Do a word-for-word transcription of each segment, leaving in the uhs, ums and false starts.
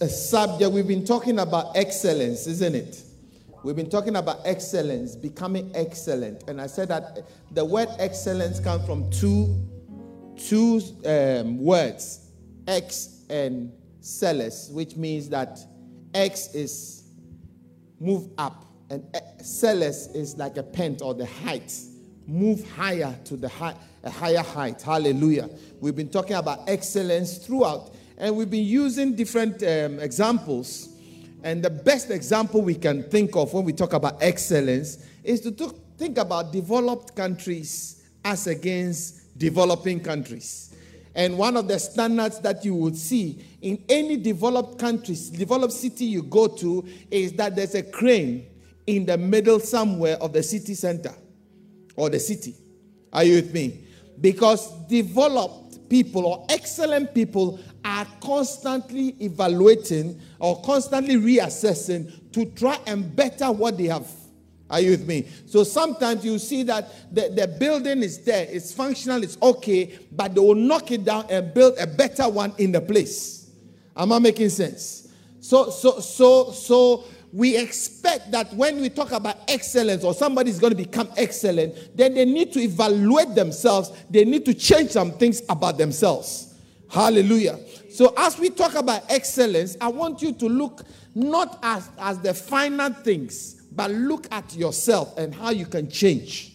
a subject. We've been talking about excellence, isn't it? We've been talking about excellence, becoming excellent. And I said that the word excellence comes from two, two um, words, ex and cellus, which means that ex is move up and cellus is like a pent or the height. Move higher to the high, a higher height. Hallelujah. We've been talking about excellence throughout. And we've been using different um, examples. And the best example we can think of when we talk about excellence is to talk, think about developed countries as against developing countries. And one of the standards that you would see in any developed country, developed city you go to, is that there's a crane in the middle somewhere of the city center or the city. Are you with me? Because developed people or excellent people are constantly evaluating or constantly reassessing to try and better what they have. Are you with me? So sometimes you see that the, the building is there, it's functional, it's okay, but they will knock it down and build a better one in the place. Am I making sense? So, so, so, so we expect that when we talk about excellence or somebody's going to become excellent, then they need to evaluate themselves. They need to change some things about themselves. Hallelujah. So as we talk about excellence, I want you to look not as, as the final things, but look at yourself and how you can change.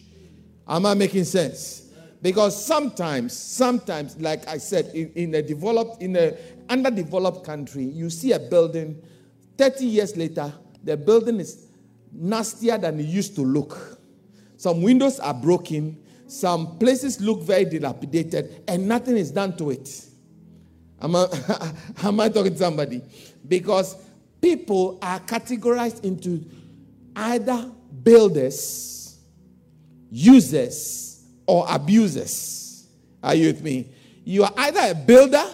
Am I making sense? Because sometimes, sometimes, like I said, in, in a developed, in a underdeveloped country, you see a building, thirty years later, the building is nastier than it used to look. Some windows are broken, some places look very dilapidated, and nothing is done to it. Am I, am I talking to somebody? Because people are categorized into either builders, users, or abusers. Are you with me? You are either a builder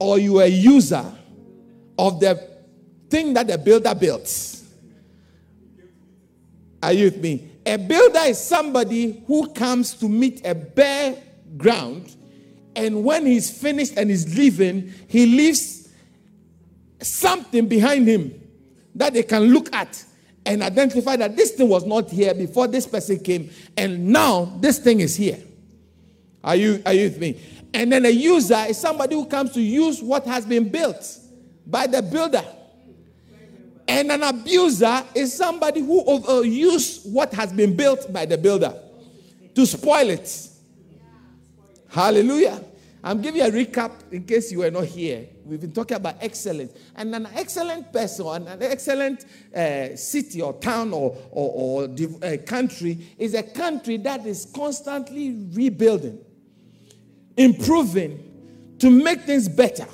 or you are a user of the thing that the builder built. Are you with me? A builder is somebody who comes to meet a bare ground. And when he's finished and he's leaving, he leaves something behind him that they can look at and identify that this thing was not here before this person came, and now this thing is here. Are you, are you with me? And then a user is somebody who comes to use what has been built by the builder. And an abuser is somebody who overuses what has been built by the builder to spoil it. Hallelujah. I'm giving you a recap in case you were not here. We've been talking about excellence. And an excellent person, an excellent uh, city or town or, or, or uh, country is a country that is constantly rebuilding, improving to make things better.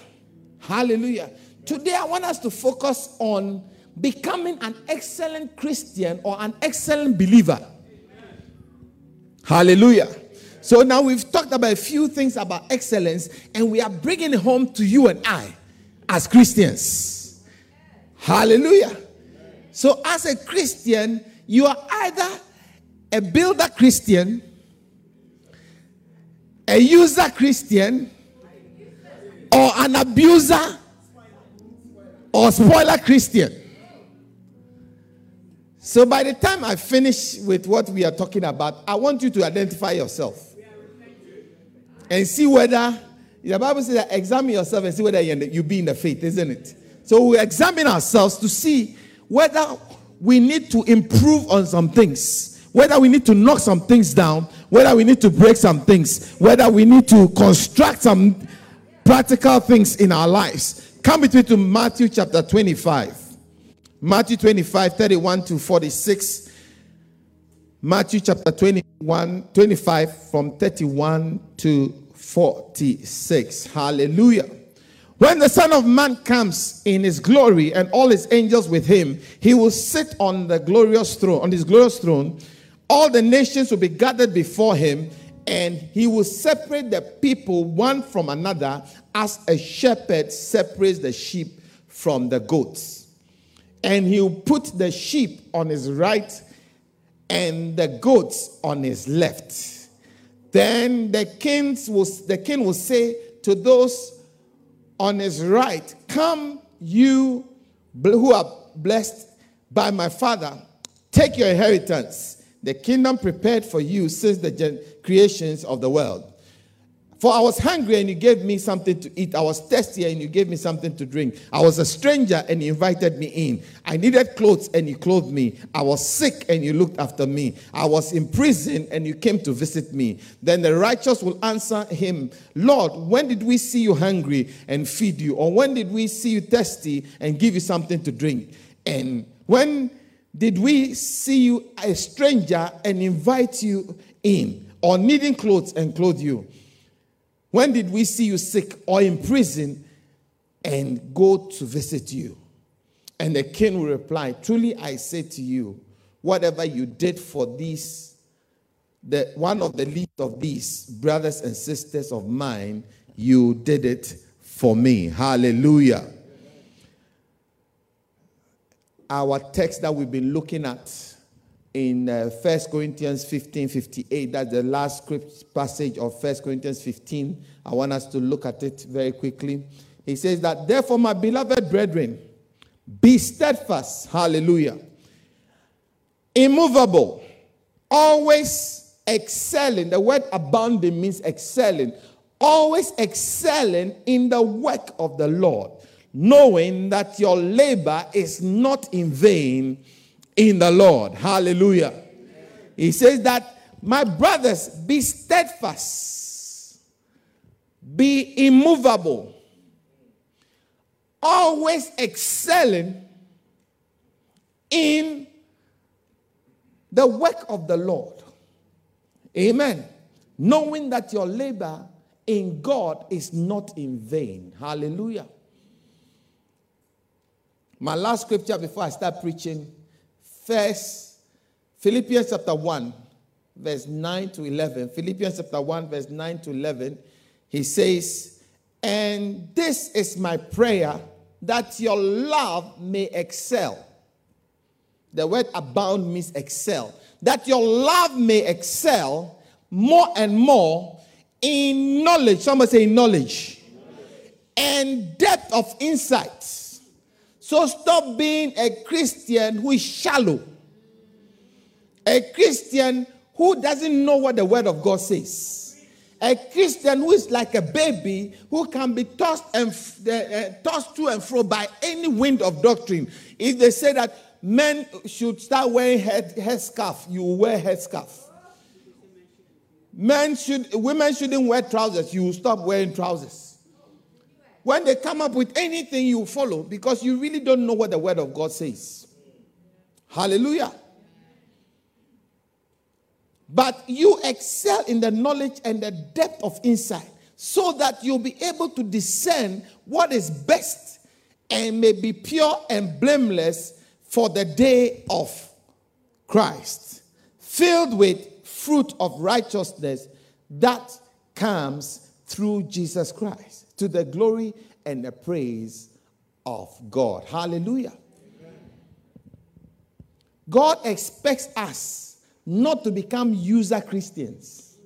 Hallelujah. Today I want us to focus on becoming an excellent Christian or an excellent believer. Hallelujah. So now we've talked about a few things about excellence, and we are bringing it home to you and I as Christians. Hallelujah. So as a Christian, you are either a builder Christian, a user Christian, or an abuser or spoiler Christian. So by the time I finish with what we are talking about, I want you to identify yourself. And see whether, the Bible says that examine yourself and see whether you be in the faith, isn't it? So we examine ourselves to see whether we need to improve on some things, whether we need to knock some things down, whether we need to break some things, whether we need to construct some practical things in our lives. Come with me to Matthew chapter twenty-five. Matthew twenty-five, thirty-one to forty-six. Matthew chapter twenty-one, twenty-five from thirty-one to forty-six. Hallelujah. When the Son of Man comes in his glory and all his angels with him, he will sit on the glorious throne, on his glorious throne. All the nations will be gathered before him, and he will separate the people one from another as a shepherd separates the sheep from the goats. And he will put the sheep on his right and the goats on his left. Then the king will, the king will say to those on his right, come you who are blessed by my Father, take your inheritance, the kingdom prepared for you since the creations of the world. For I was hungry, and you gave me something to eat. I was thirsty, and you gave me something to drink. I was a stranger, and you invited me in. I needed clothes, and you clothed me. I was sick, and you looked after me. I was in prison, and you came to visit me. Then the righteous will answer him, Lord, when did we see you hungry and feed you? Or when did we see you thirsty and give you something to drink? And when did we see you a stranger and invite you in? Or needing clothes and clothe you? When did we see you sick or in prison and go to visit you? And the king will reply, truly I say to you, whatever you did for these, the, one of the least of these brothers and sisters of mine, you did it for me. Hallelujah. Amen. Our text that we've been looking at in uh, First Corinthians fifteen fifty-eight, that's the last script passage of First Corinthians fifteen. I want us to look at it very quickly. He says that, therefore, my beloved brethren, be steadfast, hallelujah, immovable, always excelling. The word abounding means excelling. Always excelling in the work of the Lord, knowing that your labor is not in vain in the Lord. Hallelujah. Amen. He says that, my brothers, be steadfast, be immovable, always excelling in the work of the Lord. Amen. Knowing that your labor in God is not in vain. Hallelujah. My last scripture before I start preaching, First, Philippians chapter one, verse nine to eleven. Philippians chapter one, verse nine to eleven. He says, and this is my prayer, that your love may excel. The word abound means excel. That your love may excel more and more in knowledge. Somebody say knowledge. And depth of insight. So stop being a Christian who is shallow. A Christian who doesn't know what the word of God says. A Christian who is like a baby who can be tossed and uh, tossed to and fro by any wind of doctrine. If they say that men should start wearing head headscarf, you wear headscarf. Men should women shouldn't wear trousers, you stop wearing trousers. When they come up with anything, you follow, because you really don't know what the word of God says. Hallelujah. But you excel in the knowledge and the depth of insight, so that you'll be able to discern what is best and may be pure and blameless for the day of Christ, filled with fruit of righteousness that comes through Jesus Christ, to the glory and the praise of God. Hallelujah. Amen. God expects us not to become user Christians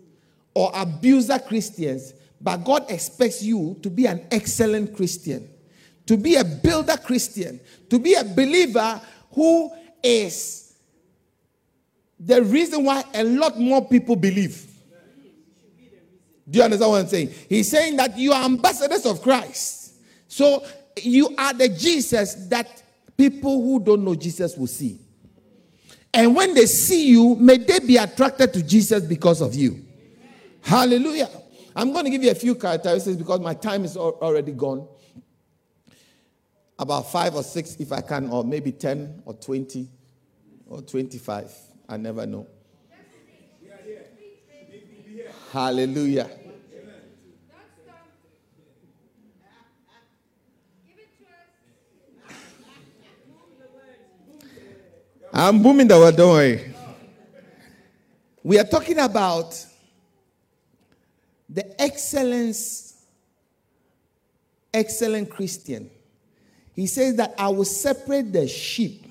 or abuser Christians, but God expects you to be an excellent Christian, to be a builder Christian, to be a believer who is the reason why a lot more people believe. Do you understand what I'm saying? He's saying that you are ambassadors of Christ. So you are the Jesus that people who don't know Jesus will see. And when they see you, may they be attracted to Jesus because of you. Amen. Hallelujah. I'm going to give you a few characteristics because my time is already gone. About five or six if I can, or maybe ten or twenty or twenty-five. I never know. Hallelujah. Amen. I'm booming the word, don't worry. We are talking about the excellence, excellent Christian. He says that I will separate the sheep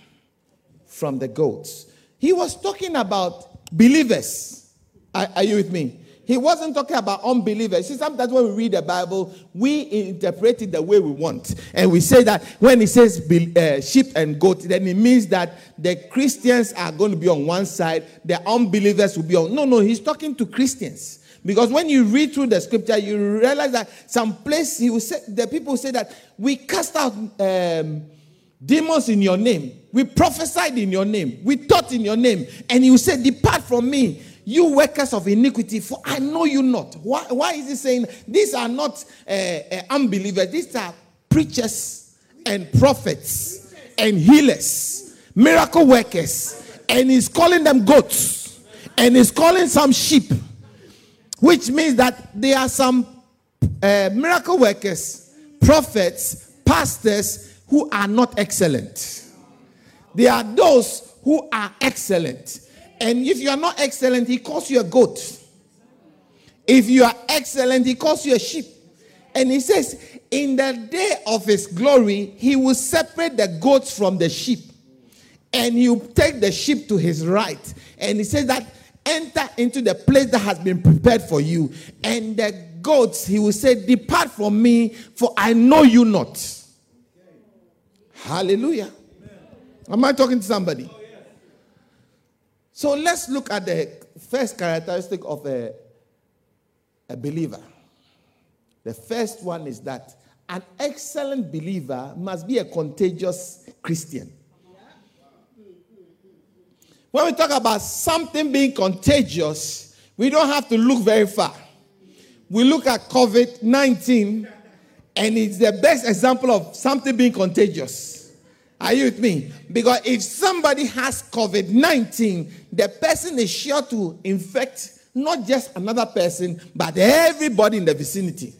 from the goats. He was talking about believers. Are, are you with me? He wasn't talking about unbelievers. See, sometimes when we read the Bible, we interpret it the way we want. And we say that when it says uh, sheep and goats, then it means that the Christians are going to be on one side, the unbelievers will be on. No, no, he's talking to Christians. Because when you read through the scripture, you realize that some place he will say, the people say that we cast out um, demons in your name. We prophesied in your name. We taught in your name. And he will say, depart from me, you workers of iniquity, for I know you not. Why, why is he saying these are not uh, uh, unbelievers? These are preachers and prophets and healers, miracle workers. And he's calling them goats. And he's calling some sheep. Which means that there are some uh, miracle workers, prophets, pastors who are not excellent. There are those who are excellent. And if you are not excellent, he calls you a goat. If you are excellent, he calls you a sheep. And he says, in the day of his glory, he will separate the goats from the sheep. And he will take the sheep to his right. And he says that, enter into the place that has been prepared for you. And the goats, he will say, depart from me, for I know you not. Okay. Hallelujah. Amen. Am I talking to somebody? Oh, yeah. So let's look at the first characteristic of a, a believer. The first one is that an excellent believer must be a contagious Christian. When we talk about something being contagious, we don't have to look very far. We look at COVID nineteen, and it's the best example of something being contagious. Are you with me? Because if somebody has COVID nineteen, the person is sure to infect not just another person, but everybody in the vicinity.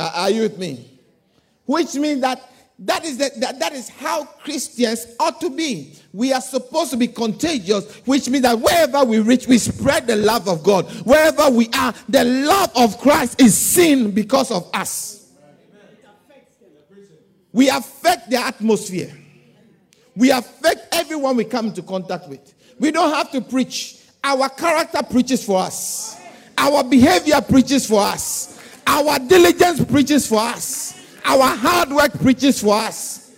Are you with me? Which means that That is, the, that, that is how Christians ought to be. We are supposed to be contagious, which means that wherever we reach, we spread the love of God. Wherever we are, the love of Christ is seen because of us. We affect the atmosphere. We affect everyone we come into contact with. We don't have to preach. Our character preaches for us. Our behavior preaches for us. Our diligence preaches for us. Our hard work preaches for us.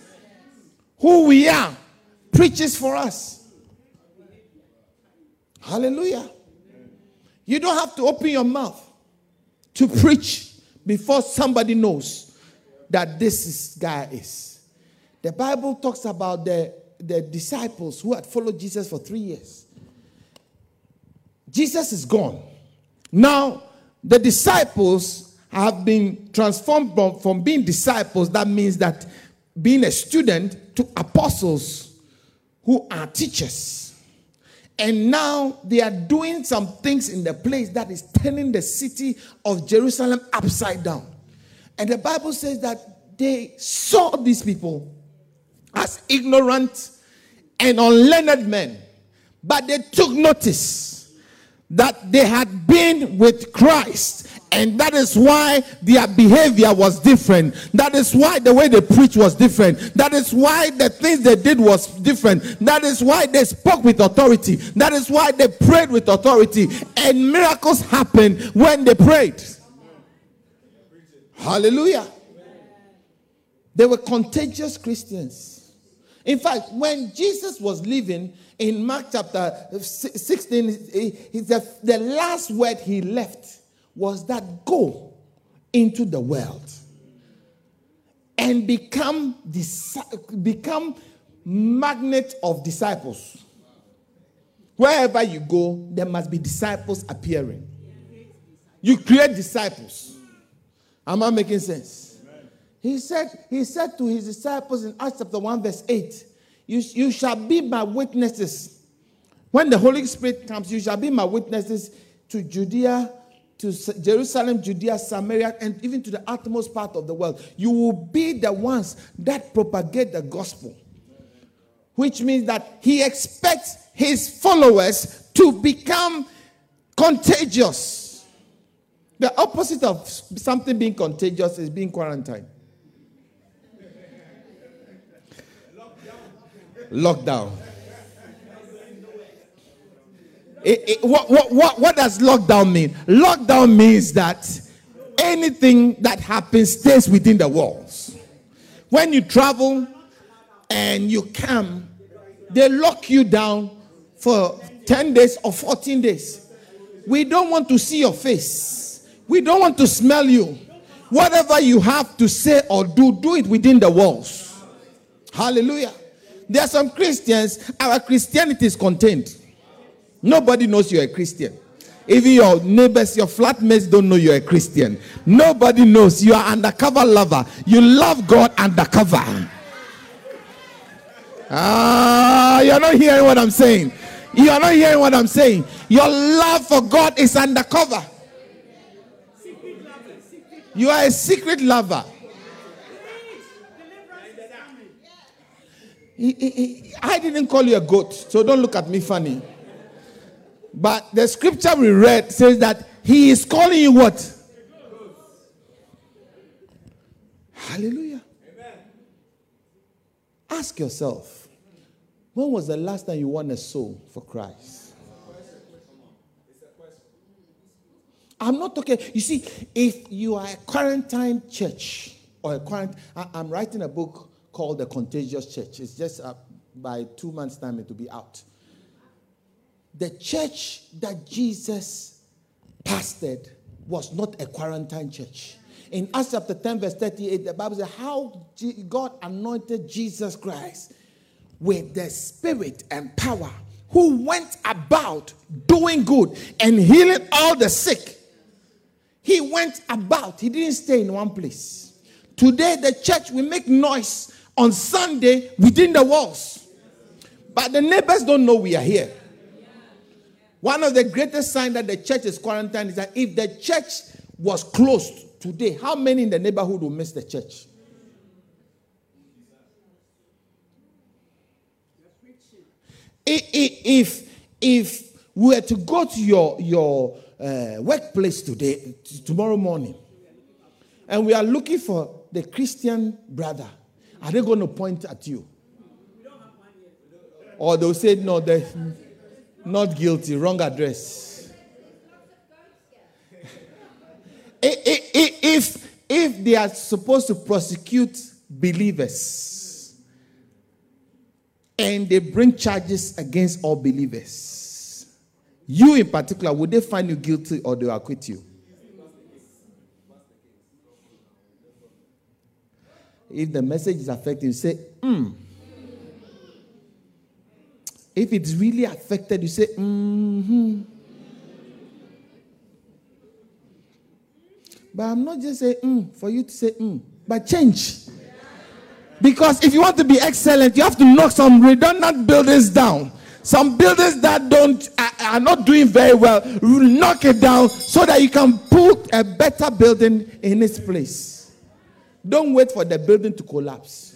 Who we are preaches for us. Hallelujah. You don't have to open your mouth to preach before somebody knows that this is, guy is. The Bible talks about the, the disciples who had followed Jesus for three years. Jesus is gone. Now, the disciples have been transformed from, from being disciples. That means that being a student, to apostles who are teachers. And now they are doing some things in the place that is turning the city of Jerusalem upside down. And the Bible says that they saw these people as ignorant and unlearned men. But they took notice that they had been with Christ. And that is why their behavior was different. That is why the way they preached was different. That is why the things they did was different. That is why they spoke with authority. That is why they prayed with authority. And miracles happened when they prayed. Hallelujah. They were contagious Christians. In fact, when Jesus was living in Mark chapter sixteen, the last word he left was that go into the world and become, become magnet of disciples. Wherever you go, there must be disciples appearing. You create disciples. Am I making sense? Amen. He said, he said to his disciples in Acts chapter one verse eight, you, you shall be my witnesses. When the Holy Spirit comes, you shall be my witnesses to Judea, to Jerusalem, Judea, Samaria, and even to the uttermost part of the world. You will be the ones that propagate the gospel. Which means that he expects his followers to become contagious. The opposite of something being contagious is being quarantined. Lockdown. Lockdown. It, it, what, what, what, what does lockdown mean? Lockdown means that anything that happens stays within the walls. When you travel and you come, they lock you down for ten days or fourteen days. We don't want to see your face. We don't want to smell you. Whatever you have to say or do, do it within the walls. Hallelujah. There are some Christians, our Christianity is contained. Nobody knows you're a Christian. Even your neighbors, your flatmates don't know you're a Christian. Nobody knows. You are an undercover lover. You love God undercover. Ah, you're not hearing what I'm saying. You are not hearing what I'm saying. Your love for God is undercover. You are a secret lover. I didn't call you a goat, so don't look at me funny. But the scripture we read says that he is calling you what? Hallelujah. Amen. Ask yourself, when was the last time you won a soul for Christ? I'm not talking. You see, if you are a quarantine church or a quarant, I, I'm writing a book called The Contagious Church. It's just uh, by two months' time it will be out. The church that Jesus pastored was not a quarantine church. In Acts chapter ten, verse thirty-eight, the Bible says how God anointed Jesus Christ with the spirit and power, who went about doing good and healing all the sick. He went about. He didn't stay in one place. Today, the church, we make noise on Sunday within the walls. But the neighbors don't know we are here. One of the greatest signs that the church is quarantined is that if the church was closed today, how many in the neighborhood will miss the church? If if we were to go to your your uh, workplace today, t- tomorrow morning, and we are looking for the Christian brother, are they going to point at you? Or they'll say, no, they're not guilty, wrong address. if, if they are supposed to prosecute believers, and they bring charges against all believers, you in particular, would they find you guilty or they'll acquit you? If the message is affecting you, say, hmm. If it's really affected, you say, mm-hmm. But I'm not just saying, mm, for you to say, mm, but change. Because if you want to be excellent, you have to knock some redundant buildings down. Some buildings that don't are, are not doing very well, knock it down so that you can put a better building in its place. Don't wait for the building to collapse.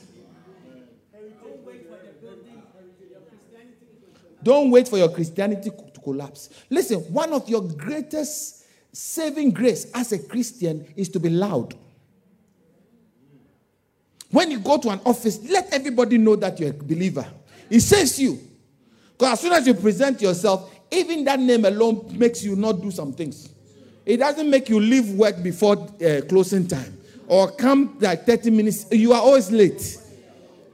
Don't wait for your Christianity to collapse. Listen, one of your greatest saving grace as a Christian is to be loud. When you go to an office, let everybody know that you're a believer. It saves you. Because as soon as you present yourself, even that name alone makes you not do some things. It doesn't make you leave work before uh, closing time. Or come like thirty minutes. You are always late.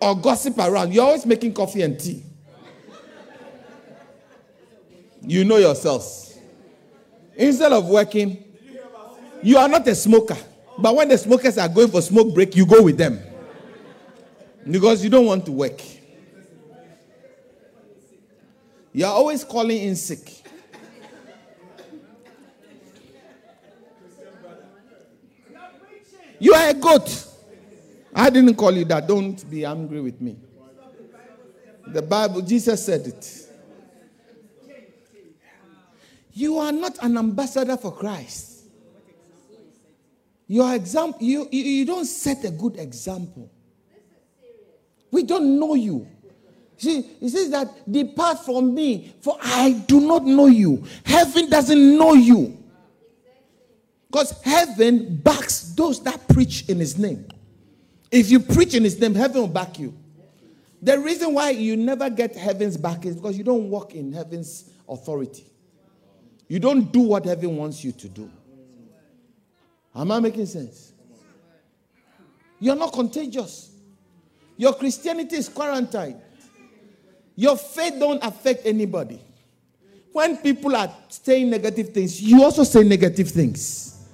Or gossip around. You're always making coffee and tea. You know yourselves. Instead of working, you are not a smoker. But when the smokers are going for smoke break, you go with them. Because you don't want to work. You are always calling in sick. You are a goat. I didn't call you that. Don't be angry with me. The Bible, Jesus said it. You are not an ambassador for Christ. You are example. You, you, you don't set a good example. We don't know you. See, it says that, depart from me, for I do not know you. Heaven doesn't know you. Because heaven backs those that preach in his name. If you preach in his name, heaven will back you. The reason why you never get heaven's back is because you don't walk in heaven's authority. You don't do what heaven wants you to do. Am I making sense? You're not contagious. Your Christianity is quarantined. Your faith don't affect anybody. When people are saying negative things, you also say negative things.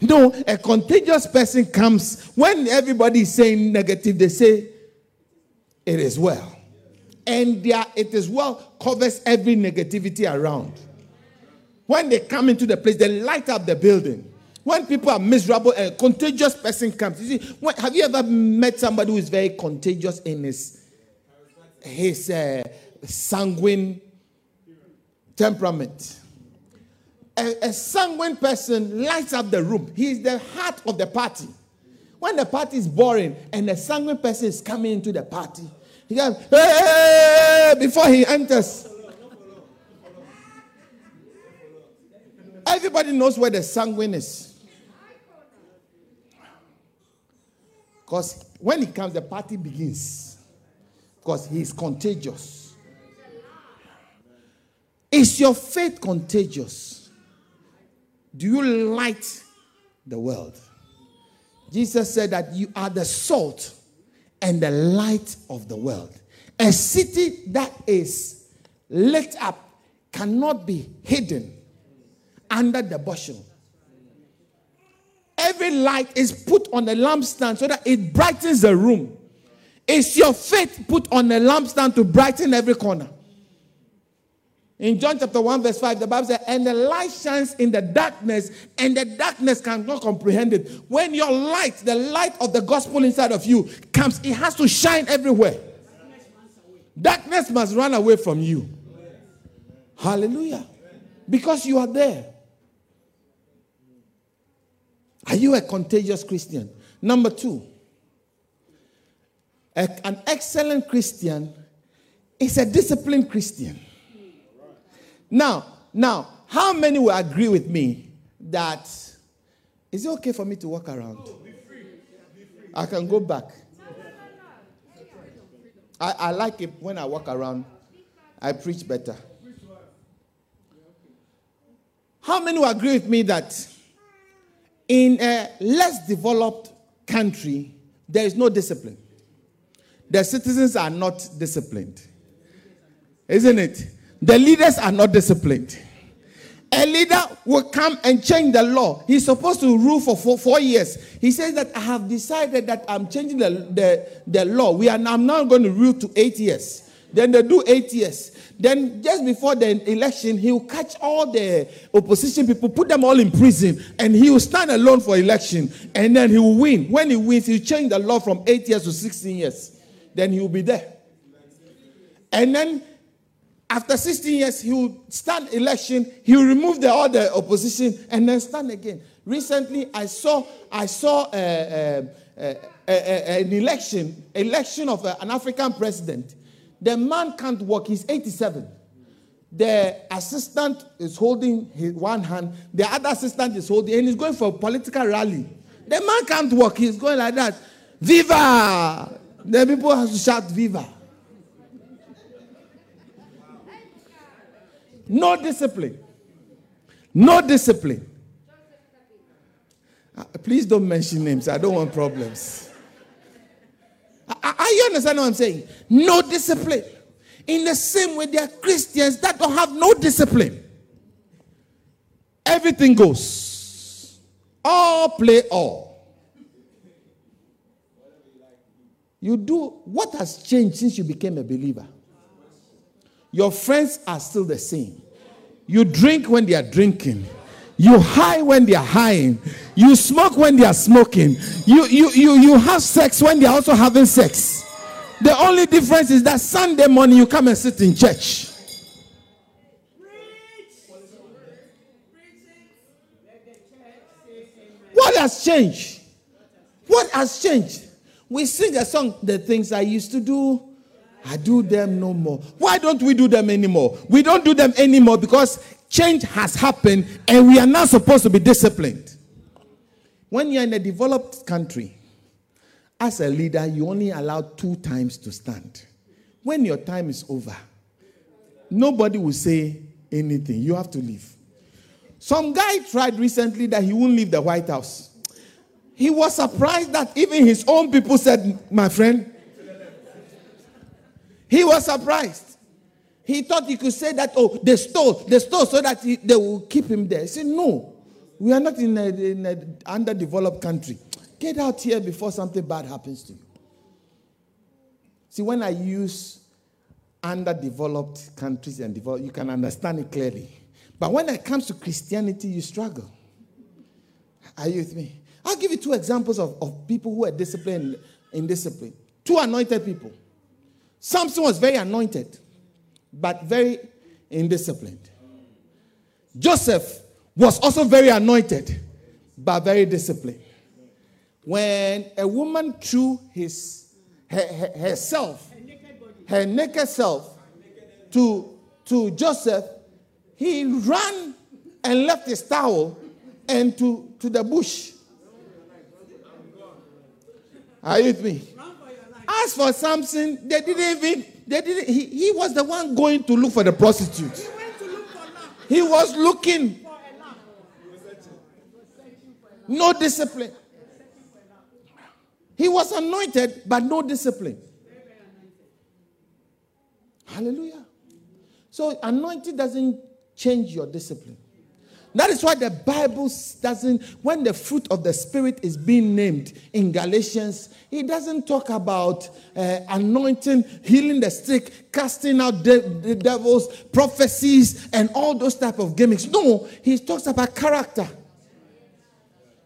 No, a contagious person comes. When everybody is saying negative, they say, it is well. And their it is well covers every negativity around. When they come into the place, they light up the building. When people are miserable, a contagious person comes. You see, when, have you ever met somebody who is very contagious in his, his uh, sanguine temperament? A, a sanguine person lights up the room. He is the heart of the party. When the party is boring and a sanguine person is coming into the party, he goes, hey, before he enters. Everybody knows where the sanguine is. Because when he comes, the party begins. Because he is contagious. Is your faith contagious? Do you light the world? Jesus said that you are the salt and the light of the world. A city that is lit up cannot be hidden under the bushel. Every light is put on a lampstand so that it brightens the room. Is your faith put on a lampstand to brighten every corner? In John chapter one, verse five, the Bible says, and the light shines in the darkness, and the darkness cannot comprehend it. When your light, the light of the gospel inside of you comes, it has to shine everywhere. Darkness must run away from you. Hallelujah. Because you are there. Are you a contagious Christian? Number two, a, an excellent Christian is a disciplined Christian. Now, now, how many will agree with me that is it okay for me to walk around? Oh, be free. Be free. I can go back. No, no, no, no. I, I like it when I walk around. I preach better. How many will agree with me that in a less developed country, there is no discipline? The citizens are not disciplined. Isn't it? The leaders are not disciplined. A leader will come and change the law. He's supposed to rule for four, four years. He says that I have decided that I'm changing the, the, the law. We are, I'm now going to rule to eight years. Then they do eight years. Then just before the election, he will catch all the opposition people, put them all in prison, and he will stand alone for election. And then he will win. When he wins, he'll change the law from eight years to sixteen years. Then he will be there. And then after sixteen years, he will stand election. He will remove the, all the opposition and then stand again. Recently, I saw I saw uh, uh, uh, uh, uh, an election, election of uh, an African president. The man can't walk. He's eighty-seven. The assistant is holding his one hand. The other assistant is holding, and he's going for a political rally. The man can't walk. He's going like that. Viva! The people have to shout Viva. No discipline. No discipline. Uh, please don't mention names. I don't want problems. Are you understand what I'm saying? No discipline. In the same way, there are Christians that don't have no discipline. Everything goes. All play all. You do what has changed since you became a believer? Your friends are still the same. You drink when they are drinking. You high when they are highing. You smoke when they are smoking. You, you, you, you have sex when they are also having sex. The only difference is that Sunday morning you come and sit in church. What has changed? What has changed? We sing a song, the things I used to do, I do them no more. Why don't we do them anymore? We don't do them anymore because change has happened and we are not supposed to be disciplined. When you're in a developed country, as a leader, you only allow two times to stand. When your time is over, nobody will say anything. You have to leave. Some guy tried recently that he wouldn't leave the White House. He was surprised that even his own people said, my friend. He was surprised. He thought he could say that, oh, they stole, they stole so that he, they will keep him there. He said, no, we are not in an underdeveloped country. Get out here before something bad happens to you. See, when I use underdeveloped countries and developed, you can understand it clearly. But when it comes to Christianity, you struggle. Are you with me? I'll give you two examples of, of people who are disciplined in discipline. Two anointed people. Samson was very anointed, but very indisciplined. Joseph was also very anointed, but very disciplined. When a woman threw his, her, her, herself, her naked self, to, to Joseph, he ran and left his towel and to, to the bush. Are you with me? As for Samson, they didn't even, they didn't, he, he was the one going to look for the prostitute. He went to look for love. He was looking. No discipline. He was anointed, but no discipline. Hallelujah. So anointing doesn't change your discipline. That is why the Bible doesn't, when the fruit of the Spirit is being named in Galatians, it doesn't talk about uh, anointing, healing the sick, casting out de- de- devils, prophecies, and all those type of gimmicks. No, he talks about character.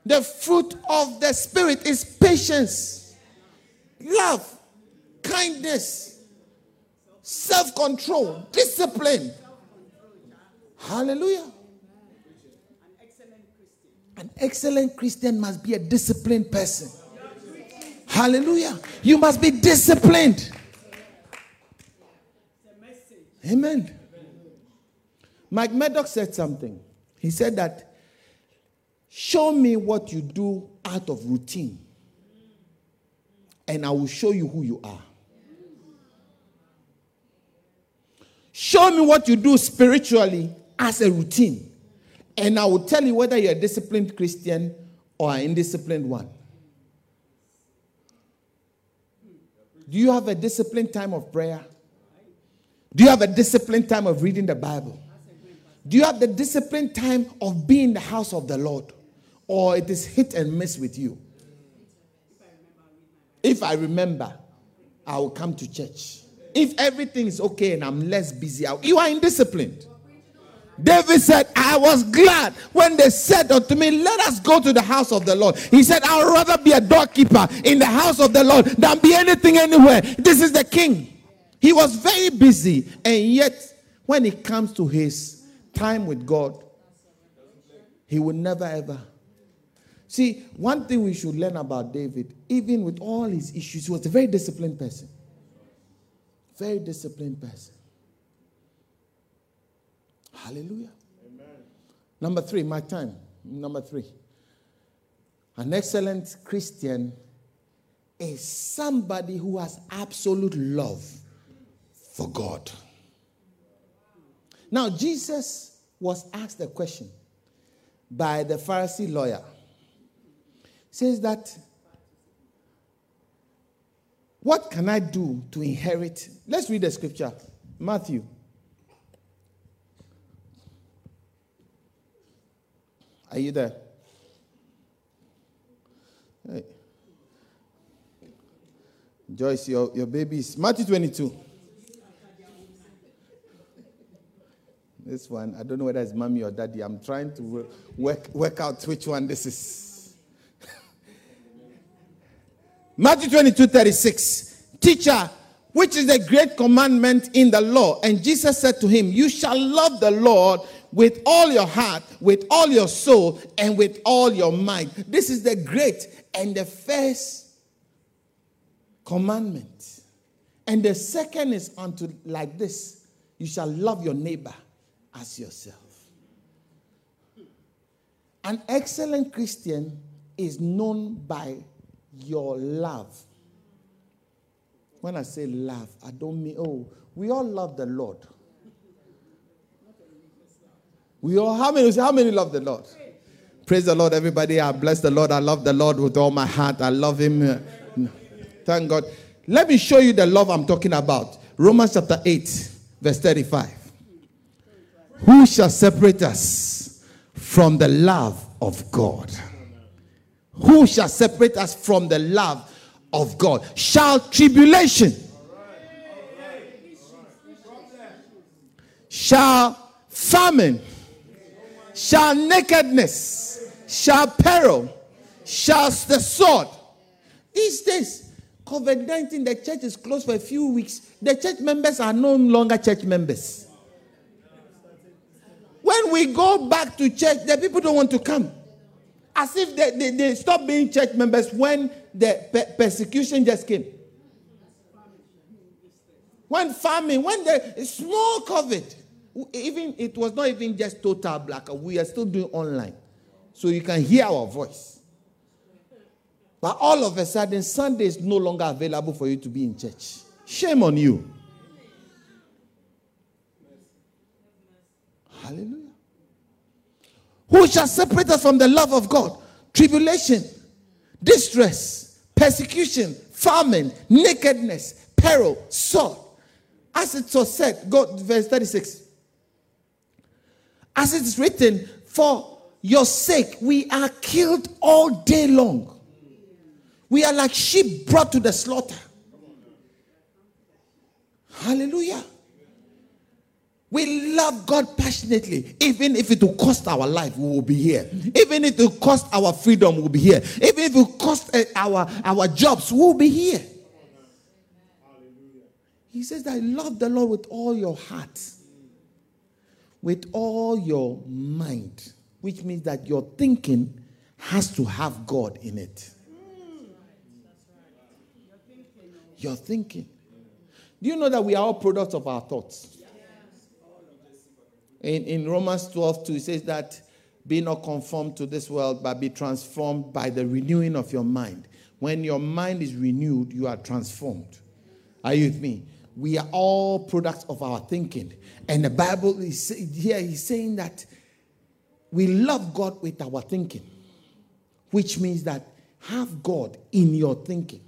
The fruit of the Spirit is patience, love, kindness, self-control, discipline. Hallelujah. An excellent Christian must be a disciplined person. Hallelujah. You must be disciplined. Amen. Mike Maddox said something. He said that, show me what you do out of routine, and I will show you who you are. Show me what you do spiritually as a routine, and I will tell you whether you're a disciplined Christian or an indisciplined one. Do you have a disciplined time of prayer? Do you have a disciplined time of reading the Bible? Do you have the disciplined time of being in the house of the Lord? Or it is hit and miss with you? If I remember, I will come to church. If everything is okay and I'm less busy, I'll, you are indisciplined. David said, I was glad when they said unto me, let us go to the house of the Lord. He said, I would rather be a doorkeeper in the house of the Lord than be anything anywhere. This is the king. He was very busy. And yet, when it comes to his time with God, he will never ever. See, one thing we should learn about David, even with all his issues, he was a very disciplined person. Very disciplined person. Hallelujah. Amen. Number three, my time. Number three. An excellent Christian is somebody who has absolute love for God. Now, Jesus was asked a question by the Pharisee lawyer. He says that, what can I do to inherit? Let's read the scripture. Matthew. Are you there? Hey. Joyce, your, your baby is Matthew twenty-two. This one, I don't know whether it's mommy or daddy. I'm trying to work, work out which one this is. Matthew twenty-two, thirty-six. Teacher, which is the great commandment in the law? And Jesus said to him, you shall love the Lord with all your heart, with all your soul, and with all your mind. This is the great and the first commandment. And the second is unto like this. You shall love your neighbor as yourself. An excellent Christian is known by your love. When I say love, I don't mean, oh, we all love the Lord. We all, how many, how many love the Lord? Praise the Lord, everybody. I bless the Lord. I love the Lord with all my heart. I love him. Thank God. Let me show you the love I'm talking about. Romans chapter eight, verse thirty-five. Who shall separate us from the love of God? Who shall separate us from the love of God? Shall tribulation? Shall famine? Shall nakedness? Shall peril? Shall the sword? These days, COVID nineteen, the church is closed for a few weeks. The church members are no longer church members. When we go back to church, the people don't want to come. As if they, they, they stopped being church members when the per persecution just came. When famine, when the small COVID, even it was not even just total blackout. We are still doing online. So you can hear our voice. But all of a sudden, Sunday is no longer available for you to be in church. Shame on you. Hallelujah. Who shall separate us from the love of God? Tribulation, distress, persecution, famine, nakedness, peril, sword. As it was said, God, verse thirty-six. As it is written, for your sake we are killed all day long. We are like sheep brought to the slaughter. Hallelujah. We love God passionately. Even if it will cost our life, we will be here. Even if it will cost our freedom, we will be here. Even if it will cost our, our jobs, we will be here. He says that love the Lord with all your heart, with all your mind, which means that your thinking has to have God in it. Your thinking. Do you know that we are all products of our thoughts? In, in Romans twelve two, it says that be not conformed to this world, but be transformed by the renewing of your mind. When your mind is renewed, you are transformed. Are you with me? We are all products of our thinking. And the Bible is here, he's saying that we love God with our thinking, which means that have God in your thinking.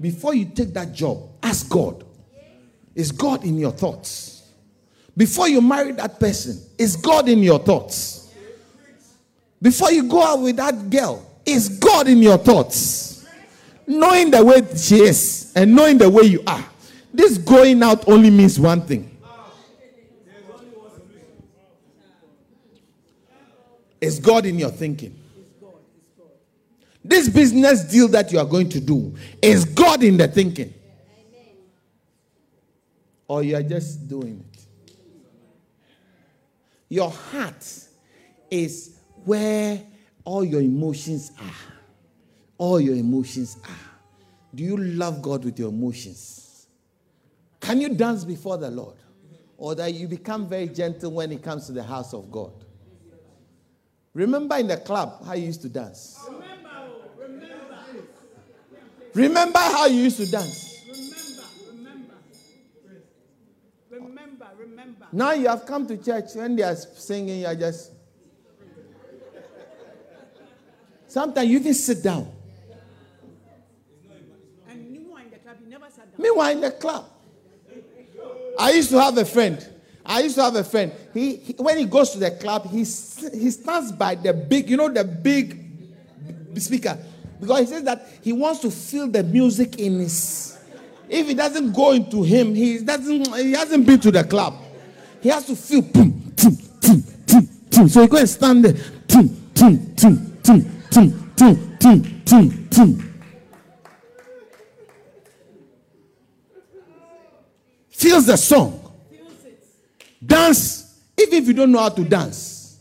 Before you take that job, ask God. Is God in your thoughts? Before you marry that person, is God in your thoughts? Before you go out with that girl, is God in your thoughts? Knowing the way she is and knowing the way you are. This going out only means one thing. Is God in your thinking? This business deal that you are going to do, is God in the thinking? Or you are just doing it? Your heart is where all your emotions are. All your emotions are. Do you love God with your emotions? Can you dance before the Lord? Or that you become very gentle when it comes to the house of God? Remember in the club how you used to dance? Remember, remember. Remember how you used to dance? Remember, remember. Now you have come to church. When they are singing, you are just... Sometimes you even sit down. And meanwhile in the club, you never sat down. Meanwhile in the club. I used to have a friend. I used to have a friend. He, he when he goes to the club, he, he stands by the big, you know, the big speaker. Because he says that he wants to feel the music in his... If it doesn't go into him, he doesn't. He hasn't been to the club. He has to feel. Boom, boom, boom, boom, boom. So he goes and stand there. Boom, boom, boom, boom, boom, boom, boom, boom, boom. Feels the song. Dance, even if you don't know how to dance.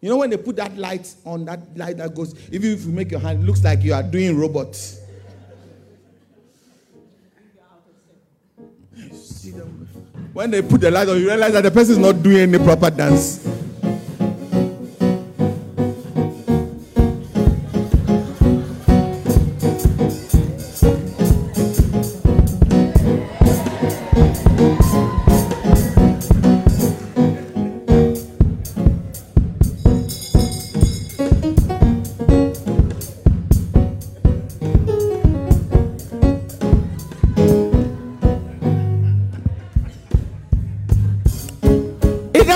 You know when they put that light on, that light that goes. Even if you make your hand, it looks like you are doing robots. When they put the light on, you realize that the person is not doing any proper dance.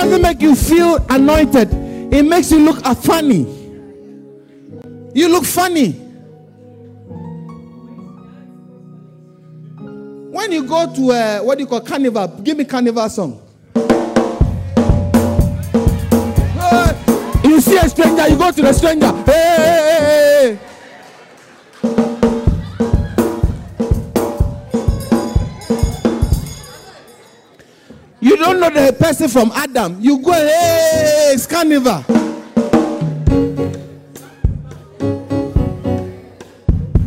doesn't make you feel anointed. It makes you look funny. You look funny. When you go to a, what do you call, carnival, give me carnival song. You see a stranger, you go to the stranger. Hey! You don't know the person from Adam. You go, hey, it's carnival.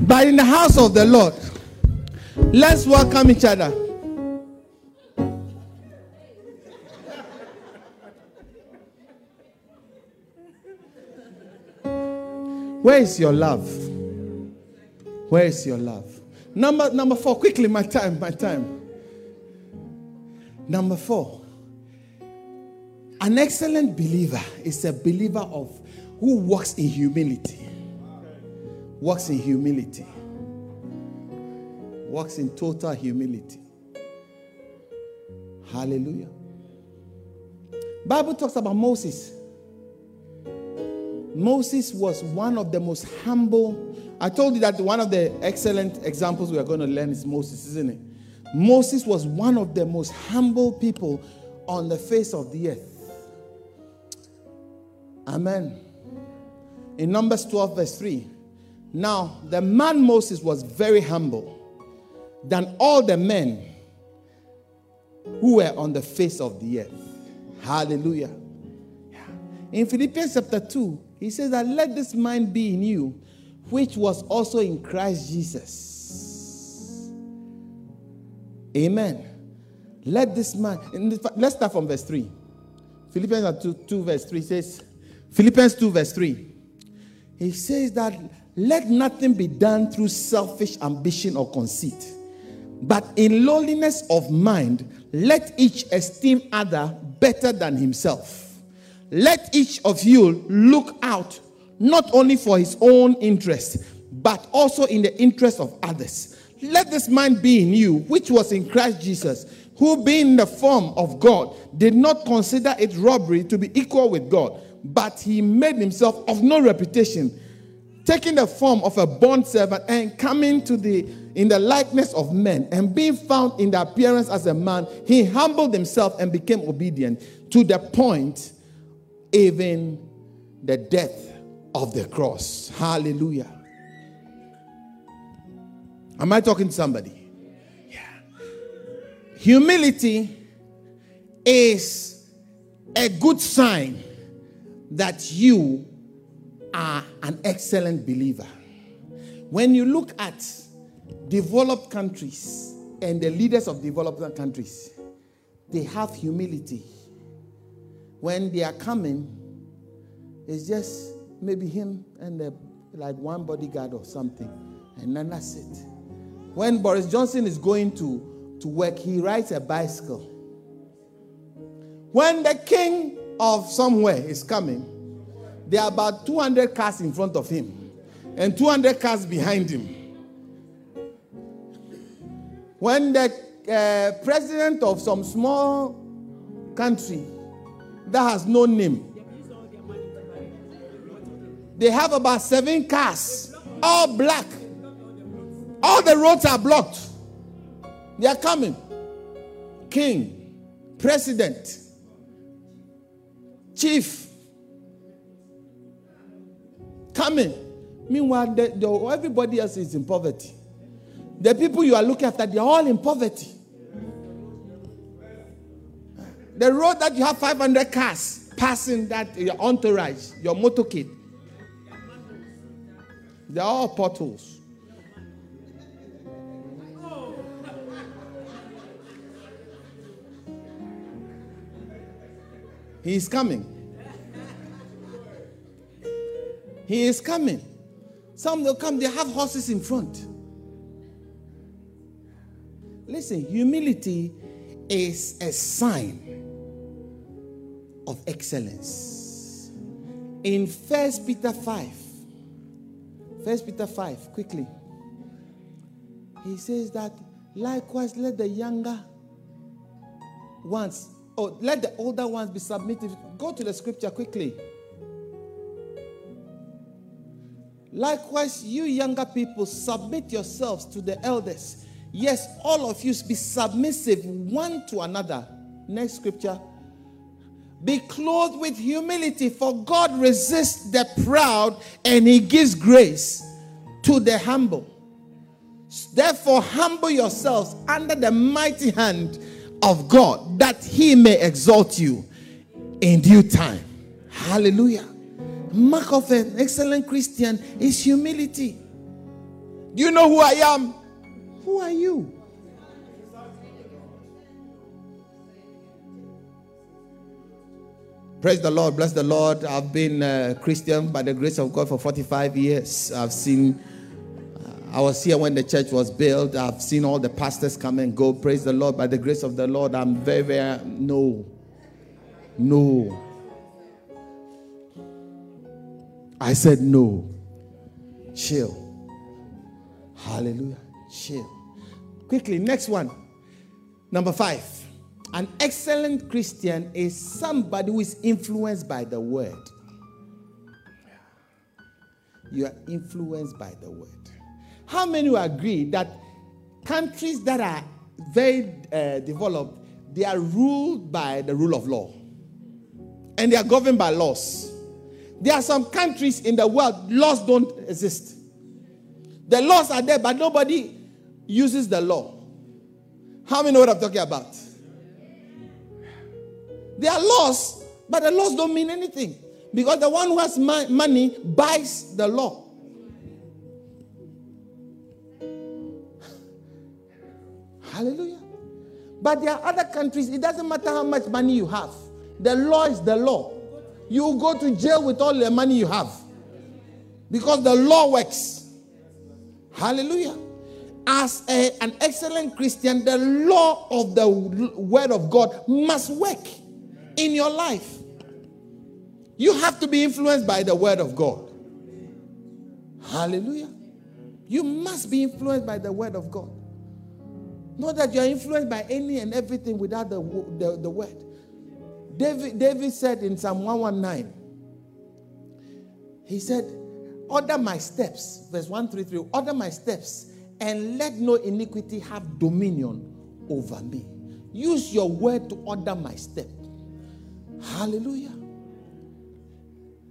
But in the house of the Lord, let's welcome each other. Where is your love? Where is your love? Number number four, quickly, my time, my time. Number four, an excellent believer is a believer of who walks in humility. Walks in humility. Walks in total humility. Hallelujah. Bible talks about Moses. Moses was one of the most humble. I told you that one of the excellent examples we are going to learn is Moses, isn't it? Moses was one of the most humble people on the face of the earth. Amen. In Numbers twelve verse three. Now, the man Moses was very humble than all the men who were on the face of the earth. Hallelujah. In Philippians chapter two, he says that let this mind be in you, which was also in Christ Jesus. Amen. Let this mind, the, let's start from verse three. Philippians two, two verse three says, Philippians two verse three, he says that let nothing be done through selfish ambition or conceit, but in lowliness of mind, let each esteem other better than himself. Let each of you look out, not only for his own interest, but also in the interest of others. Let this mind be in you, which was in Christ Jesus, who being in the form of God, did not consider it robbery to be equal with God, but he made himself of no reputation, taking the form of a bondservant and coming to the, in the likeness of men, and being found in the appearance as a man, he humbled himself and became obedient to the point even the death of the cross. Hallelujah. Am I talking to somebody? Yeah. Humility is a good sign that you are an excellent believer. When you look at developed countries and the leaders of developed countries, they have humility. When they are coming, it's just maybe him and the, like one bodyguard or something. And then that's it. When Boris Johnson is going to, to work, he rides a bicycle. When the king of somewhere is coming, there are about two hundred cars in front of him and two hundred cars behind him. When the uh, president of some small country that has no name, they have about seven cars, all black. All the roads are blocked. They are coming. King, president, chief, coming. Meanwhile, the, the, everybody else is in poverty. The people you are looking after, they are all in poverty. The road that you have five hundred cars passing, that your entourage, your motorcade, they're all potholes. He is coming. He is coming. Some will come, they have horses in front. Listen, humility is a sign of excellence. In First Peter five, First Peter five, quickly, he says that likewise let the younger ones Oh, let the older ones be submitted. Go to the scripture quickly. Likewise, you younger people, submit yourselves to the elders. Yes, all of you be submissive one to another. Next scripture. Be clothed with humility, for God resists the proud and he gives grace to the humble. Therefore, humble yourselves under the mighty hand of God, that he may exalt you in due time. Hallelujah. Mark of an excellent Christian is humility. Do you know who I am? Who are you? Praise the Lord. Bless the Lord. I've been a Christian by the grace of God for forty-five years. I've seen, I was here when the church was built. I've seen all the pastors come and go. Praise the Lord. By the grace of the Lord, I'm very, very, no. No. I said no. Chill. Hallelujah. Chill. Quickly, next one. Number five. An excellent Christian is somebody who is influenced by the word. You are influenced by the word. How many will agree that countries that are very uh, developed, they are ruled by the rule of law? And they are governed by laws. There are some countries in the world, laws don't exist. The laws are there, but nobody uses the law. How many know what I'm talking about? There are laws, but the laws don't mean anything. Because the one who has money buys the law. Hallelujah. But there are other countries, it doesn't matter how much money you have. The law is the law. You will go to jail with all the money you have. Because the law works. Hallelujah. As a, an excellent Christian, the law of the word of God must work in your life. You have to be influenced by the word of God. Hallelujah. You must be influenced by the word of God. Not that you are influenced by any and everything without the, the, the word. David, David said in Psalm one nineteen, he said, order my steps, verse one thirty-three, order my steps and let no iniquity have dominion over me. Use your word to order my step. Hallelujah.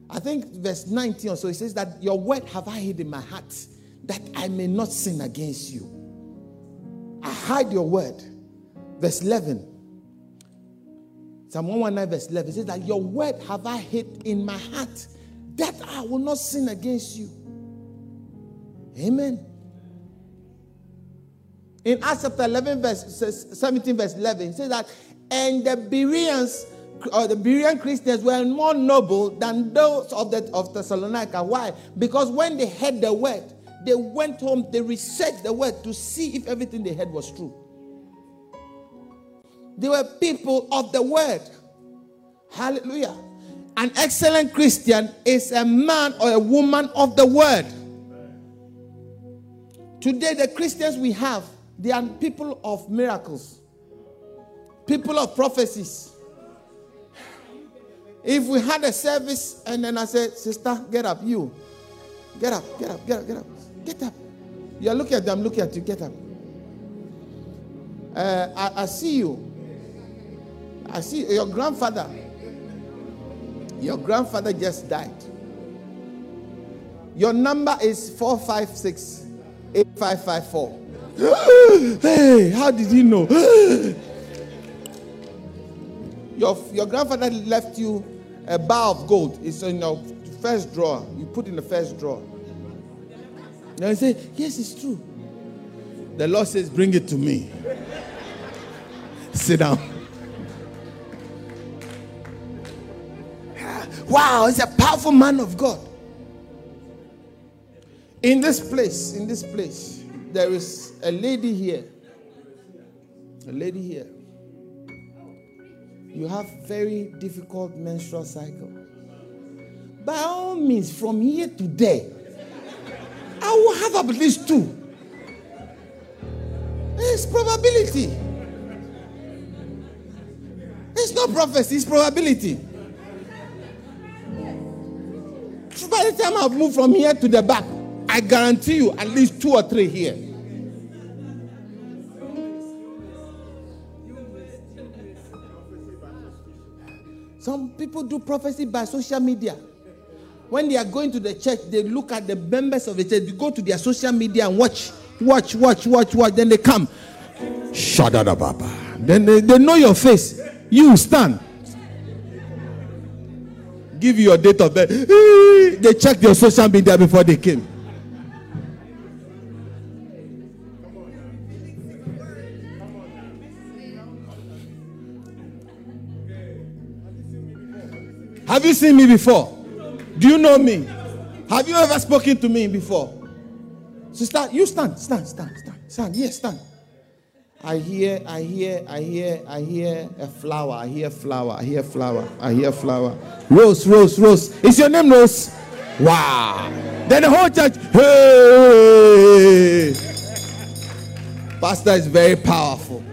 I think verse nineteen or so, he says that your word have I hid in my heart that I may not sin against you. I hide your word. Verse eleven. Psalm one nineteen verse eleven, it says that your word have I hid in my heart that I will not sin against you. Amen. In Acts chapter eleven verse seventeen verse eleven, it says that and the Bereans or the Berean Christians were more noble than those of the of Thessalonica. Why? Because when they heard the word, they went home, they researched the word to see if everything they heard was true. They were people of the word. Hallelujah. An excellent Christian is a man or a woman of the word. Today, the Christians we have, they are people of miracles. People of prophecies. If we had a service and then I said, sister, get up, you. Get up, get up, get up, get up. Get up. You are looking at them, looking at you, get up. Uh, I, I see you. I see your grandfather. Your grandfather just died. Your number is four five six, eight five five four. Hey, how did he know? your, your grandfather left you a bar of gold. It's in your first drawer. You put in the first drawer. Now you say, yes, it's true. The Lord says, bring it to me. Sit down. Wow, he's a powerful man of God. In this place, in this place, there is a lady here. A lady here. You have very difficult menstrual cycle. By all means, from here to there, I will have at least two. It's probability. It's not prophecy, it's probability. By the time I've moved from here to the back, I guarantee you at least two or three here. Some people do prophecy by social media. When they are going to the church, they look at the members of the church. They go to their social media and watch, watch, watch, watch, watch. Then they come. Shadada Baba. Then they, they know your face. You stand. Give you your date of birth. They checked your social media before they came. Have you seen me before? Do you know me? Have you ever spoken to me before? Sister, you stand, stand, stand, stand, stand. Yes, stand. I hear, I hear, I hear, I hear a flower. I hear flower. I hear flower. I hear flower. Rose, Rose, Rose. Is your name Rose? Wow. Then the whole church. Hey. Pastor is very powerful.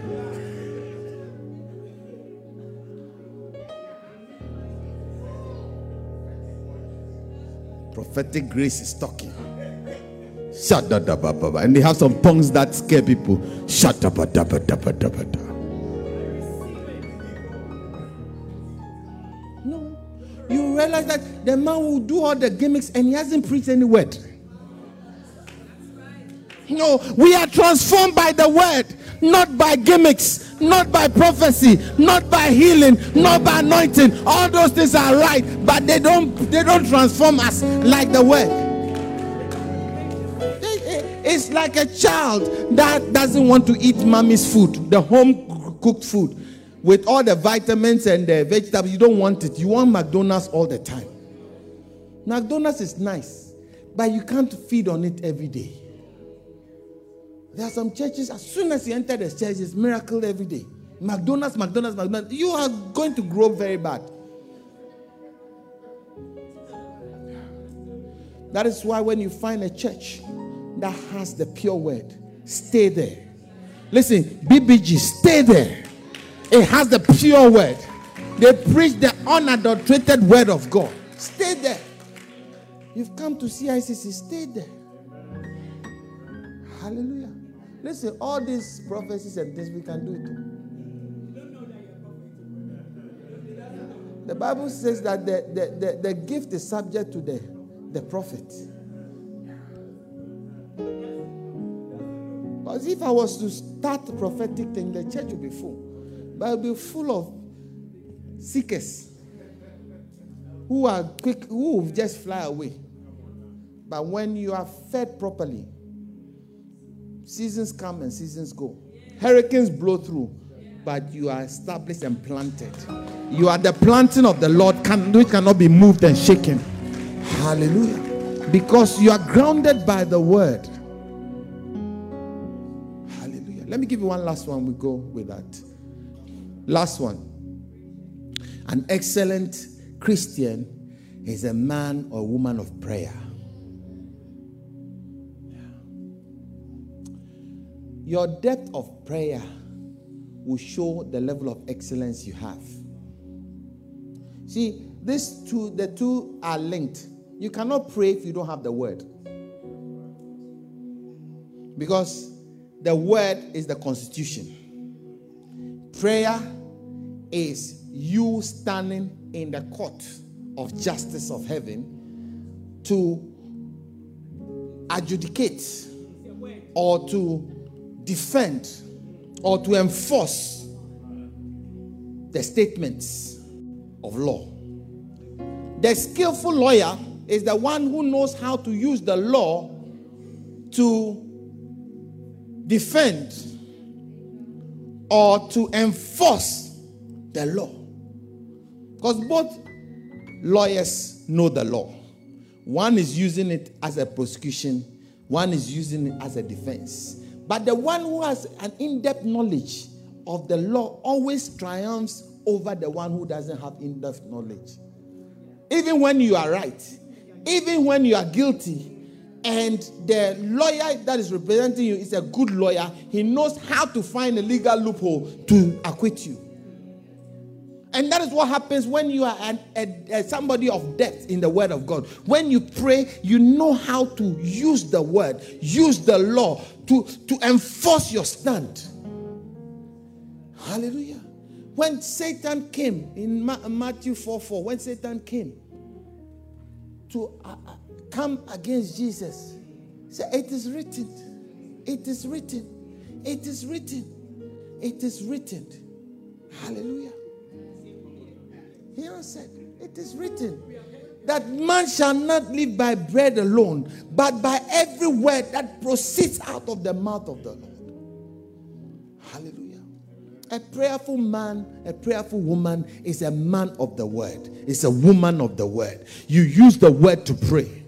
Prophetic grace is talking. And they have some tongues that scare people. No. You realize that the man will do all the gimmicks and he hasn't preached any word. No, we are transformed by the word, not by gimmicks, not by prophecy, not by healing, not by anointing. All those things are right, but they don't they don't transform us like the word. It's like a child that doesn't want to eat mommy's food, the home cooked food with all the vitamins and the vegetables. You don't want it. You want McDonald's all the time. McDonald's is nice, but you can't feed on it every day. There are some churches, as soon as you enter the church, it's miracle every day. McDonald's, McDonald's, McDonald's. You are going to grow very bad. That is why when you find a church that has the pure word, stay there. Listen, B B G, stay there. It has the pure word. They preach the unadulterated word of God. Stay there. You've come to C I C C, stay there. Hallelujah. Listen, all these prophecies and things, we can do it. The Bible says that the, the, the, the gift is subject to the, the prophet. Because if I was to start the prophetic thing, the church would be full. But it would be full of seekers who are quick, who will just fly away. But when you are fed properly, seasons come and seasons go. Hurricanes blow through, but you are established and planted. You are the planting of the Lord, which cannot be moved and shaken. Hallelujah. Because you are grounded by the word. Let me give you one last one. We go with that. Last one. An excellent Christian is a man or woman of prayer. Your depth of prayer will show the level of excellence you have. See, these two, the two are linked. You cannot pray if you don't have the word. Because the word is the constitution. Prayer is you standing in the court of justice of heaven to adjudicate or to defend or to enforce the statements of law. The skillful lawyer is the one who knows how to use the law to defend or to enforce the law. Because both lawyers know the law. One is using it as a prosecution, one is using it as a defense. But the one who has an in-depth knowledge of the law always triumphs over the one who doesn't have in-depth knowledge. Even when you are right, even when you are guilty, and the lawyer that is representing you is a good lawyer. He knows how to find a legal loophole to acquit you. And that is what happens when you are an, a, a somebody of depth in the word of God. When you pray, you know how to use the word, use the law to, to enforce your stand. Hallelujah. When Satan came, in Matthew four four, when Satan came to uh, come against Jesus, he said, it is written, it is written, it is written, it is written. Hallelujah. He said, it is written that man shall not live by bread alone, but by every word that proceeds out of the mouth of the Lord. Hallelujah. A prayerful man, a prayerful woman is a man of the word. It's a woman of the word. You use the word to pray.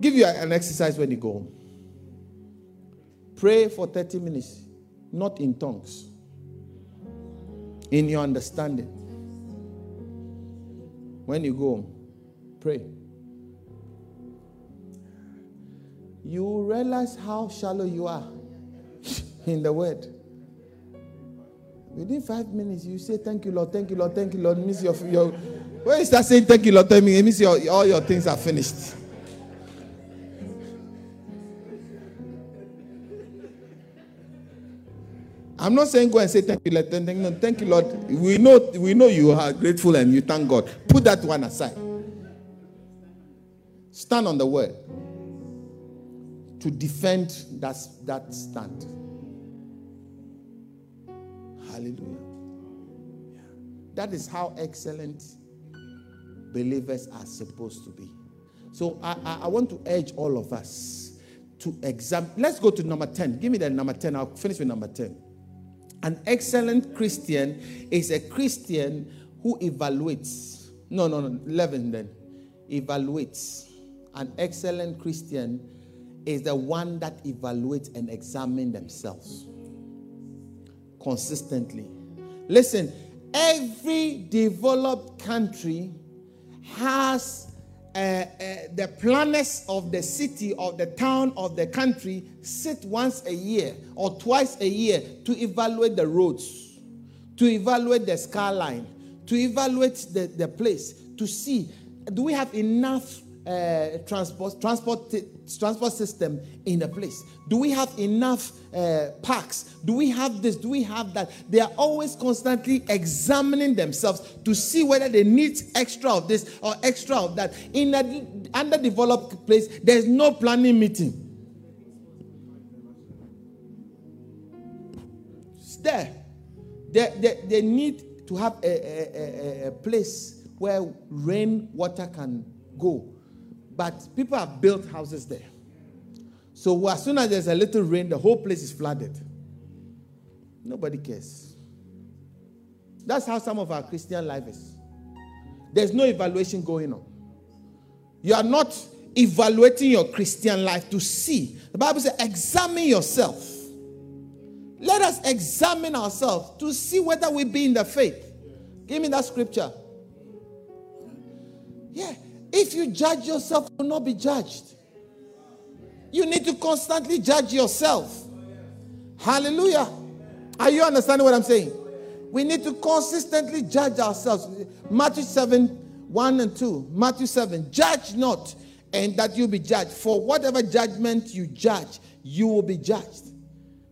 Give you an exercise when you go home. Pray for thirty minutes, not in tongues, in your understanding. When you go home, pray. You will realize how shallow you are in the word. Within five minutes, you say, thank you, Lord, thank you, Lord, thank you, Lord. Miss your, your, when you start saying, thank you, Lord, thank you, it means your, all your things are finished. I'm not saying go and say, thank you, Lord, thank you, Lord. Thank you, Lord. We know, we know you are grateful and you thank God. Put that one aside. Stand on the word to defend that, that stand. Hallelujah. Yeah. That is how excellent believers are supposed to be. So I, I, I want to urge all of us to examine. Let's go to number ten. Give me the number ten. I'll finish with number ten. An excellent Christian is a Christian who evaluates. No, no, no. eleven then. Evaluates. An excellent Christian is the one that evaluates and examines themselves. Consistently. Listen, every developed country has uh, uh, the planners of the city, of the town, of the country sit once a year or twice a year to evaluate the roads, to evaluate the skyline, to evaluate the, the place, to see, do we have enough Uh, transport transport transport system in the place? Do we have enough uh, parks? Do we have this? Do we have that? They are always constantly examining themselves to see whether they need extra of this or extra of that. In an underdeveloped place, there is no planning meeting. It's there. They, they, they need to have a, a, a, a place where rain water can go. But people have built houses there. So as soon as there's a little rain, the whole place is flooded. Nobody cares. That's how some of our Christian life is. There's no evaluation going on. You are not evaluating your Christian life to see. The Bible says, examine yourself. Let us examine ourselves to see whether we be in the faith. Give me that scripture. Yeah. If you judge yourself, you will not be judged. You need to constantly judge yourself. Hallelujah. Are you understanding what I'm saying? We need to consistently judge ourselves. Matthew seven, one and two. Matthew seven, judge not, and that you'll be judged. For whatever judgment you judge, you will be judged.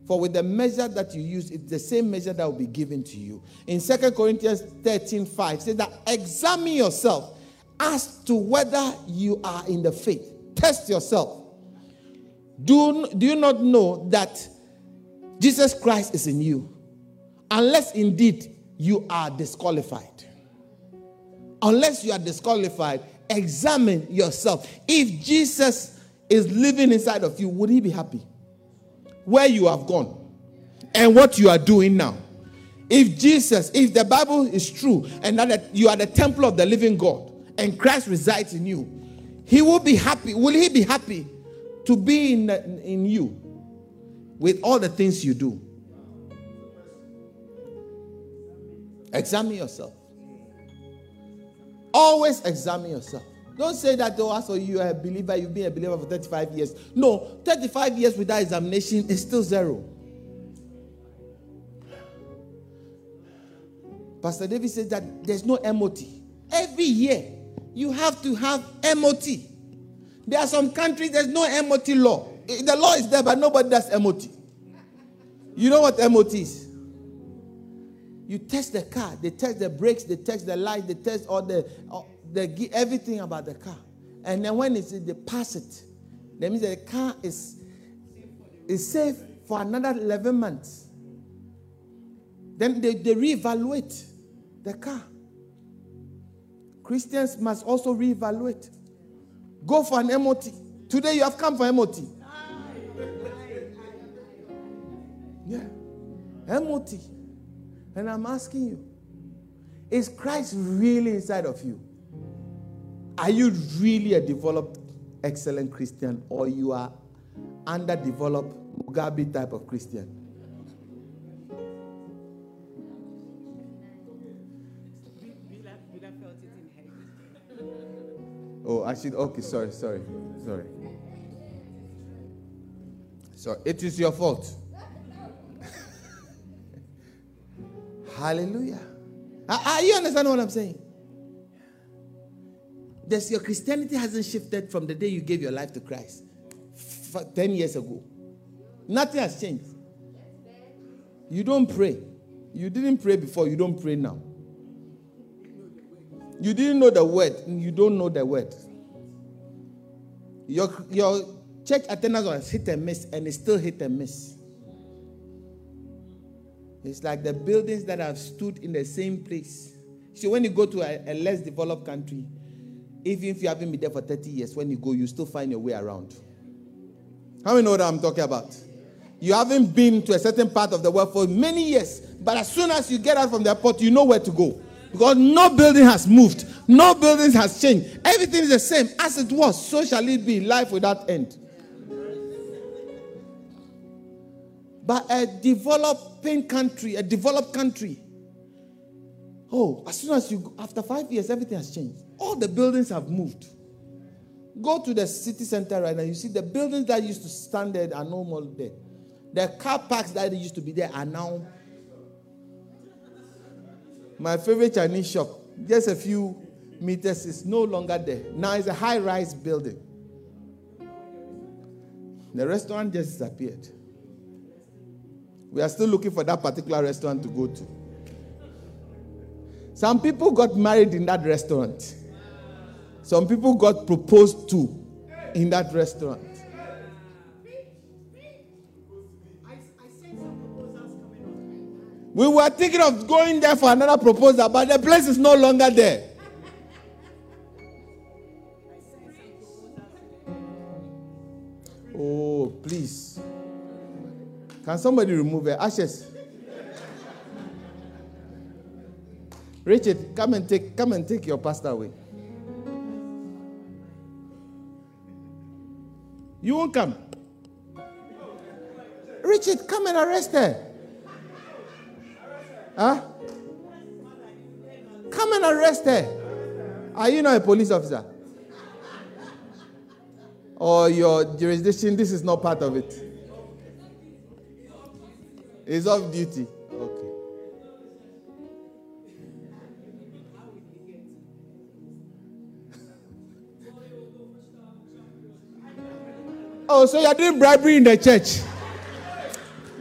For with the measure that you use, it's the same measure that will be given to you. In Second Corinthians thirteen five, says that examine yourself as to whether you are in the faith. Test yourself. Do, do you not know that Jesus Christ is in you? Unless indeed you are disqualified. Unless you are disqualified, examine yourself. If Jesus is living inside of you, would he be happy? Where you have gone and what you are doing now. If Jesus, if the Bible is true and that you are the temple of the living God, and Christ resides in you, he will be happy. Will he be happy to be in, in you with all the things you do? Examine yourself. Always examine yourself. Don't say that, oh, so you are a believer, you've been a believer for thirty-five years. No, thirty-five years without examination is still zero. Pastor David says that there's no M O T. Every year, you have to have M O T. There are some countries, there's no M O T law. The law is there, but nobody does M O T. You know what M O T is? You test the car. They test the brakes. They test the light. They test all the, all the everything about the car. And then when it's, they pass it, that means that the car is, is safe for another eleven months. Then they, they reevaluate the car. Christians must also reevaluate. Go for an M O T. Today you have come for M O T. Yeah. M O T. And I'm asking you, is Christ really inside of you? Are you really a developed, excellent Christian, or you are underdeveloped, Mugabe type of Christian? Oh, I should, okay, sorry, sorry, sorry. Sorry, it is your fault. Hallelujah. Are you understanding what I'm saying? Does your Christianity hasn't shifted from the day you gave your life to Christ ten years ago. Nothing has changed. You don't pray. You didn't pray before. You don't pray now. You didn't know the word. You don't know the word. Your, your church attendance was hit and miss, and it's still hit and miss. It's like the buildings that have stood in the same place. So when you go to a, a less developed country, even if you haven't been there for thirty years, when you go, you still find your way around. How many know what I'm talking about? You haven't been to a certain part of the world for many years, but as soon as you get out from the airport, you know where to go. Because no building has moved. No building has changed. Everything is the same as it was. So shall it be. Life without end. But a developing country, a developed country, oh, as soon as you go, after five years, everything has changed. All the buildings have moved. Go to the city center right now. You see the buildings that used to stand there are no more there. The car parks that used to be there are now. My favorite Chinese shop, just a few meters, is no longer there. Now it's a high-rise building. The restaurant just disappeared. We are still looking for that particular restaurant to go to. Some people got married in that restaurant. Some people got proposed to in that restaurant. We were thinking of going there for another proposal, but the place is no longer there. Oh, please. Can somebody remove the ashes? Richard, come and take come and take your pastor away. You won't come. Richard, come and arrest her. Huh? Come and arrest her. Are you not a police officer? Or your jurisdiction, this is not part of it. It's off duty. Okay. Oh, so you're doing bribery in the church.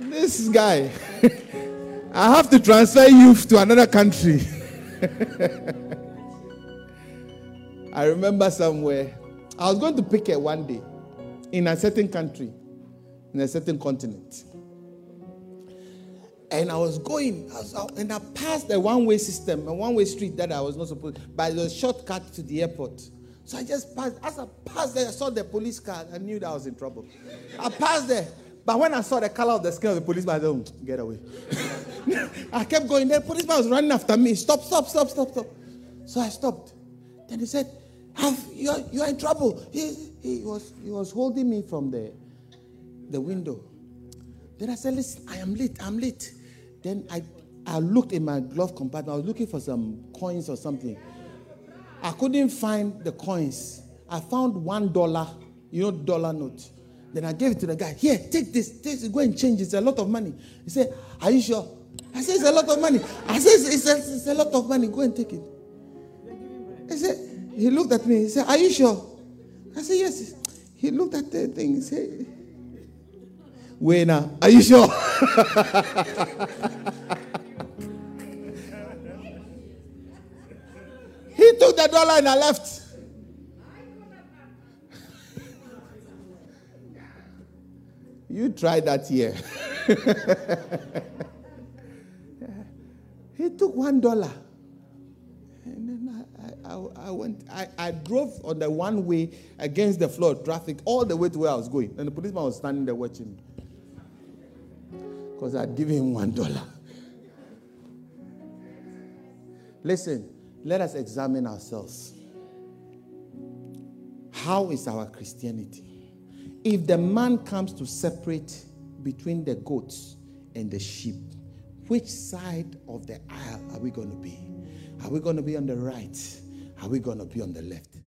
This guy. I have to transfer you to another country. I remember somewhere, I was going to pick her one day in a certain country, in a certain continent. And I was going, I was out, and I passed the one-way system, a one-way street that I was not supposed to, but it was a shortcut to the airport. So I just passed. As I passed there, I saw the police car. I knew that I was in trouble. I passed there, but when I saw the color of the skin of the policeman, I said, oh, get away. I kept going there. The policeman was running after me. Stop, stop, stop, stop, stop. So I stopped. Then he said, Have, you're, you're in trouble. He, he, was, he was holding me from the, the window. Then I said, listen, I am late, I'm late. Then I, I looked in my glove compartment. I was looking for some coins or something. I couldn't find the coins. I found one dollar, you know, dollar note. Then I gave it to the guy. Here, take this. Take it. Go and change. It's a lot of money. He said, are you sure? I said, it's a lot of money. I said, it's a, it's a lot of money. Go and take it. He said, he looked at me. He said, are you sure? I said, yes. He looked at the thing. He said, wait now. Are you sure? He took the dollar and I left. You try that here. He took one dollar. And then I, I, I went, I, I drove on the one way against the flow of traffic all the way to where I was going. And the policeman was standing there watching me. Because I'd given him one dollar. Listen, let us examine ourselves. How is our Christianity? If the man comes to separate between the goats and the sheep, which side of the aisle are we going to be? Are we going to be on the right? Are we going to be on the left?